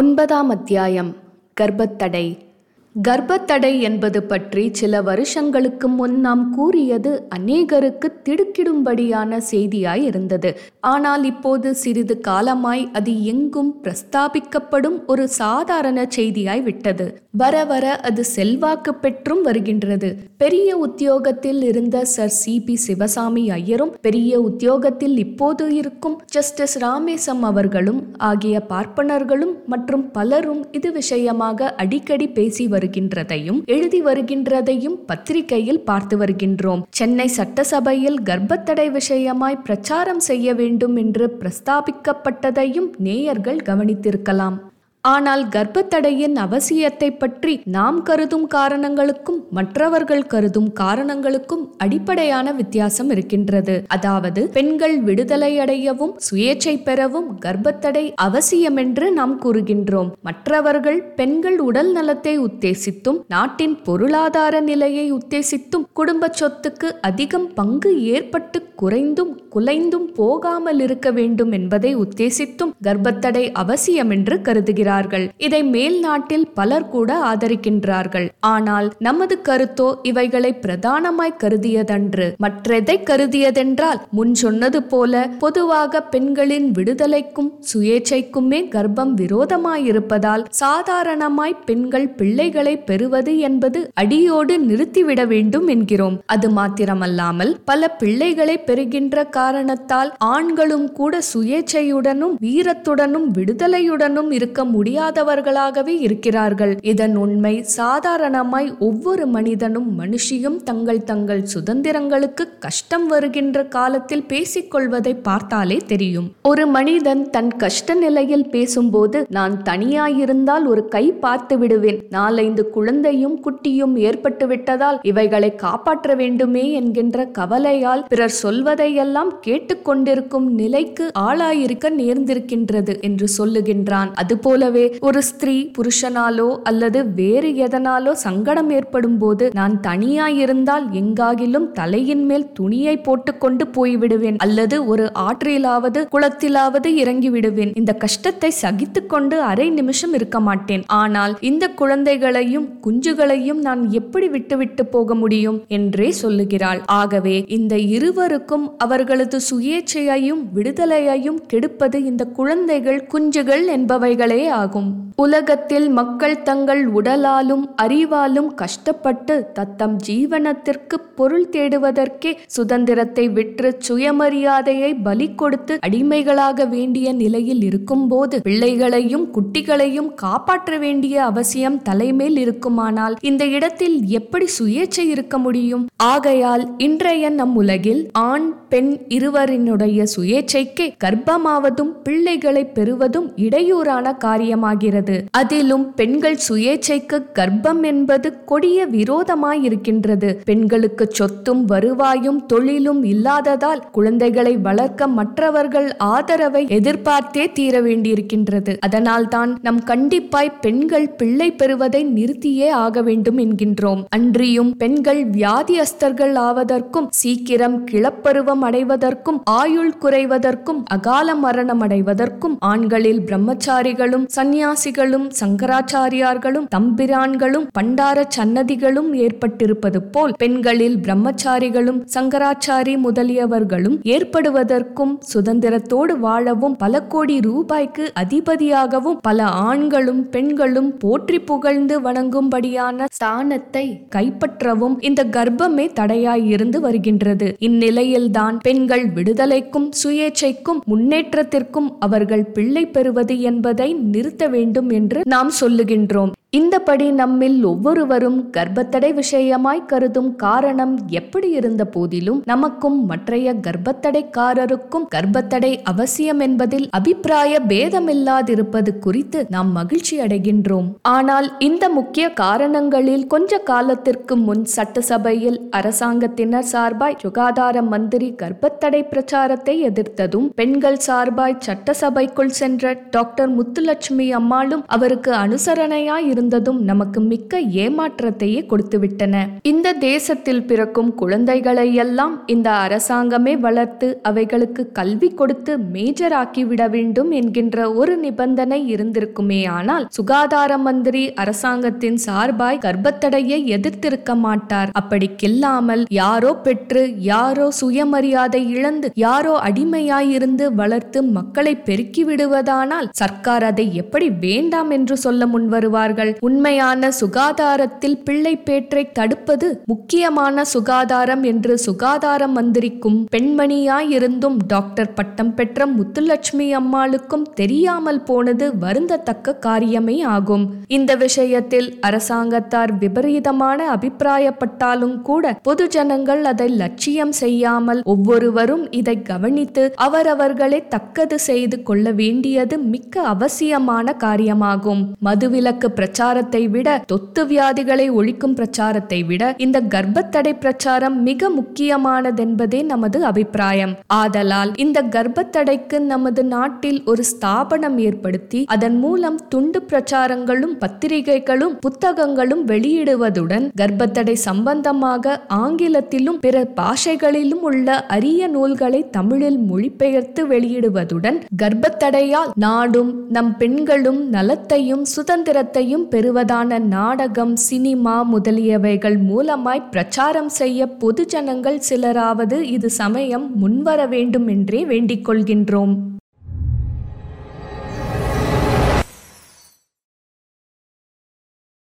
9ஆம் அத்தியாயம் கர்ப்பத்தடை. கர்ப்பத்தடை என்பது பற்றி சில வருஷங்களுக்கு முன் நாம் கூறியது அநேகருக்கு திடுக்கிடும்படியான செய்தியாய் இருந்தது. ஆனால் இப்போது சிறிது காலமாய் அது எங்கும் பிரஸ்தாபிக்கப்படும் ஒரு சாதாரண செய்தியாய் விட்டது. வர வர அது செல்வாக்கு பெற்றும் வருகின்றது. பெரிய உத்தியோகத்தில் இருந்த சர் CP சிவசாமி ஐயரும், பெரிய உத்தியோகத்தில் இப்போது இருக்கும் ஜஸ்டிஸ் ராமேசம் அவர்களும் ஆகிய பார்ப்பனர்களும் மற்றும் பலரும் இது விஷயமாக அடிக்கடி பேசி வருகின்றதையும் எழுதி வருகின்றதையும் பத்திரிகையில் பார்த்து வருகின்றோம். சென்னை சட்டசபையில் கர்ப்பத்தடை விஷயமாய் பிரச்சாரம் செய்ய வேண்டும் என்று பிரஸ்தாபிக்கப்பட்டதையும் நேயர்கள் கவனித்திருக்கலாம். ஆனால் கர்ப்பத்தடையின் அவசியத்தை பற்றி நாம் கருதும் காரணங்களுக்கும் மற்றவர்கள் கருதும் காரணங்களுக்கும் அடிப்படையான வித்தியாசம் இருக்கின்றது. அதாவது, பெண்கள் விடுதலை அடையவும் சுயேச்சை பெறவும் கர்ப்பத்தடை அவசியம் என்று நாம் கூறுகின்றோம். மற்றவர்கள் பெண்கள் உடல் நலத்தை உத்தேசித்தும் நாட்டின் பொருளாதார நிலையை உத்தேசித்தும் குடும்ப சொத்துக்கு அதிகம் பங்கு ஏற்பட்டு குறைந்தும் குலைந்தும் போகாமல் இருக்க வேண்டும் என்பதை உத்தேசித்தும் கர்ப்பத்தடை அவசியம் என்று கருதுகிறார். இதை மேல் நாட்டில் பலர் கூட ஆதரிக்கின்றார்கள். ஆனால் நமது கருத்தோ இவைகளை பிரதானமாய் கருதியதன்று. மற்றதை கருதியதென்றால் முன் சொன்னது போல பொதுவாக பெண்களின் விடுதலைக்கும் சுயேச்சைக்குமே கர்ப்பம் விரோதமாயிருப்பதால் சாதாரணமாய் பெண்கள் பிள்ளைகளை பெறுவது என்பது அடியோடு நிறுத்திவிட வேண்டும் என்கிறோம். அது மாத்திரமல்லாமல் பல பிள்ளைகளை பெறுகின்ற காரணத்தால் ஆண்களும் கூட சுயேச்சையுடனும் வீரத்துடனும் விடுதலையுடனும் இருக்க முடியாதவர்களாகவே இருக்கிறார்கள். இதன் உண்மை சாதாரணமாய் ஒவ்வொரு மனிதனும் மனுஷியும் தங்கள் சுதந்திரங்களுக்கு கஷ்டம் வருகின்ற காலத்தில் பேசிக்கொள்வதை பார்த்தாலே தெரியும். ஒரு மனிதன் தன் கஷ்ட நிலையில் பேசும்போது, நான் தனியாயிருந்தால் ஒரு கை பார்த்து விடுவேன், 4-5 குழந்தையும் குட்டியும் ஏற்பட்டு விட்டதால் இவைகளை காப்பாற்ற வேண்டுமே என்கின்ற கவலையால் பிறர் சொல்வதையெல்லாம் கேட்டுக்கொண்டிருக்கும் நிலைக்கு ஆளாயிருக்க நேர்ந்திருக்கின்றது என்று சொல்லுகின்றான். அதுபோலவே ஒரு ஸ்திரீ புருஷனாலோ அல்லது வேறு எதனாலோ சங்கடம் ஏற்படும் போது, நான் தனியாயிருந்தால் எங்காகிலும் தலையின் மேல் துணியை போட்டுக்கொண்டு போய்விடுவேன் அல்லது ஒரு ஆற்றிலாவது குளத்திலாவது இறங்கி விடுவேன், இந்த கஷ்டத்தை சகித்து கொண்டு அரை நிமிஷம் இருக்க மாட்டேன், ஆனால் இந்த குழந்தைகளையும் குஞ்சுகளையும் நான் எப்படி விட்டுவிட்டு போக முடியும் என்றே சொல்லுகிறாள். ஆகவே இந்த இருவருக்கும் அவர்களது சுயேச்சையையும் விடுதலையையும் கெடுப்பது இந்த குழந்தைகள் குஞ்சுகள் என்பவைகள் ஆகும். உலகத்தில் மக்கள் தங்கள் உடலாலும் அறிவாலும் கஷ்டப்பட்டு தத்தம் ஜீவனத்திற்கு பொருள் தேடுவதற்கே சுதந்திரத்தை விற்று சுயமரியாதையை பலி கொடுத்து அடிமைகளாக வேண்டிய நிலையில் இருக்கும் போது பிள்ளைகளையும் குட்டிகளையும் காப்பாற்ற வேண்டிய அவசியம் தலைமேல் இருக்குமானால் இந்த இடத்தில் எப்படி சுயேச்சை இருக்க முடியும்? ஆகையால் இன்றைய நம் உலகில் ஆண் பெண் இருவரினுடைய சுயேச்சைக்கே கர்ப்பமாவதும் பிள்ளைகளை பெறுவதும் இடையூறான காரியமாகிறது. அதிலும் பெண்கள் சுயேச்சைக்கு கர்ப்பம் என்பது கொடிய விரோதமாயிருக்கின்றது. பெண்களுக்கு சொத்தும் வருவாயும் தொழிலும் இல்லாததால் குழந்தைகளை வளர்க்க மற்றவர்கள் ஆதரவை எதிர்பார்த்தே தீர வேண்டியிருக்கின்றது. அதனால் தான் நம் கண்டிப்பாய் பெண்கள் பிள்ளை பெறுவதை நிறுத்தியே ஆக வேண்டும் என்கின்றோம். அன்றியும் பெண்கள் வியாதியஸ்தர்கள் ஆவதற்கும் சீக்கிரம் கிளப்பருவம் அடைவதற்கும் ஆயுள் குறைவதற்கும் அகால மரணம் அடைவதற்கும் ஆண்களில் பிரம்மச்சாரிகள் சந்நியாசிகளும் சங்கராச்சாரியார்களும் தம்பிரான்களும் பண்டார சன்னதிகளும் ஏற்பட்டிருப்பது போல் பெண்களில் பிரம்மச்சாரிகளும் சங்கராச்சாரி முதலியவர்களும் ஏற்படுவதற்கும் சுதந்திரத்தோடு வாழவும் பல கோடி ரூபாய்க்கு அதிபதியாகவும் பல ஆண்களும் பெண்களும் போற்றி புகழ்ந்து வணங்கும்படியான ஸ்தானத்தை கைப்பற்றவும் இந்த கர்ப்பமே தடையாயிருந்து வருகின்றது. இந்நிலையில்தான் பெண்கள் விடுதலைக்கும் சுயேச்சைக்கும் முன்னேற்றத்திற்கும் அவர்கள் பிள்ளை பெறுவது என்பதை நிறுத்த வேண்டும் என்று நாம் சொல்லுகின்றோம். இந்தபடி நம்மில் ஒவ்வொருவரும் கர்ப்பத்தடை விஷயமாய் கருதும் காரணம் எப்படி இருந்த போதிலும் நமக்கும் மற்றைய கர்ப்பத்தடைக்காரருக்கும் கர்ப்பத்தடை அவசியம் என்பதில் அபிப்பிராய பேதமில்லாதிருப்பது குறித்து நாம் மகிழ்ச்சி அடைகின்றோம். ஆனால் இந்த முக்கிய காரணங்களில் கொஞ்ச காலத்திற்கு முன் சட்டசபையில் அரசாங்கத்தினர் சார்பாய் சுகாதார மந்திரி கர்ப்பத்தடை பிரச்சாரத்தை எதிர்த்ததும், பெண்கள் சார்பாய் சட்டசபைக்குள் சென்ற டாக்டர் முத்துலட்சுமி அம்மாளும் அவருக்கு அனுசரணையாய் இருந்ததும் நமக்கு மிக்க ஏமாற்றத்தையே கொடுத்துவிட்டன. இந்த தேசத்தில் பிறக்கும் குழந்தைகளை எல்லாம் இந்த அரசாங்கமே வளர்த்து அவைகளுக்கு கல்வி கொடுத்து மேஜராக்கிவிட வேண்டும் என்கின்ற ஒரு நிபந்தனை இருந்திருக்குமேயானால் சுகாதார மந்திரி அரசாங்கத்தின் சார்பாய் கர்ப்பத்தடையை எதிர்த்திருக்க மாட்டார். அப்படிக்கில்லாமல் யாரோ பெற்று யாரோ சுயமரியாதை இழந்து யாரோ அடிமையாயிருந்து வளர்த்து மக்களை பெருக்கிவிடுவதானால் சர்க்கார் அதை எப்படி வேண்டாம் என்று சொல்ல முன்வருவார்கள்? உண்மையான சுகாதாரத்தில் பிள்ளை பேற்றை தடுப்பது முக்கியமான சுகாதாரம் என்று சுகாதார மந்திரிக்கும் பெண்மணியாயிருந்தும் டாக்டர் பட்டம் பெற்ற முத்துலட்சுமி அம்மாளுக்கும் தெரியாமல் போனது வருந்தத்தக்க காரியமே ஆகும். இந்த விஷயத்தில் அரசாங்கத்தார் விபரீதமான அபிப்பிராயப்பட்டாலும் கூட பொது ஜனங்கள் அதை லட்சியம் செய்யாமல் ஒவ்வொருவரும் இதை கவனித்து அவரவர்களை தக்கது செய்து கொள்ள வேண்டியது மிக்க அவசியமான காரியமாகும். மதுவிலக்கு பிரச்சாரத்தை விட, தொத்து வியாதிகளை ஒழிக்கும் பிரச்சாரத்தை விட இந்த கர்ப்பத்தடை பிரச்சாரம் மிக முக்கியமானதென்பதே நமது அபிப்பிராயம். ஆதலால் இந்த கர்ப்பத்தடைக்கு நமது நாட்டில் ஒரு ஸ்தாபனம் ஏற்படுத்தி அதன் மூலம் துண்டு பிரச்சாரங்களும் பத்திரிகைகளும் புத்தகங்களும் வெளியிடுவதுடன் கர்ப்பத்தடை சம்பந்தமாக ஆங்கிலத்திலும் பிற பாஷைகளிலும் உள்ள அரிய நூல்களை தமிழில் மொழிபெயர்த்து வெளியிடுவதுடன் கர்ப்பத்தடையால் நாடும் நம் பெண்களும் நலத்தையும் சுதந்திரத்தையும் பெறுவதான நாடகம், சினிமா முதலியவைகள் மூலமாய் பிரச்சாரம் செய்ய பொது ஜனங்கள் சிலராவது இது சமயம் முன்வர வேண்டும் என்றே வேண்டிக் கொள்கின்றோம்.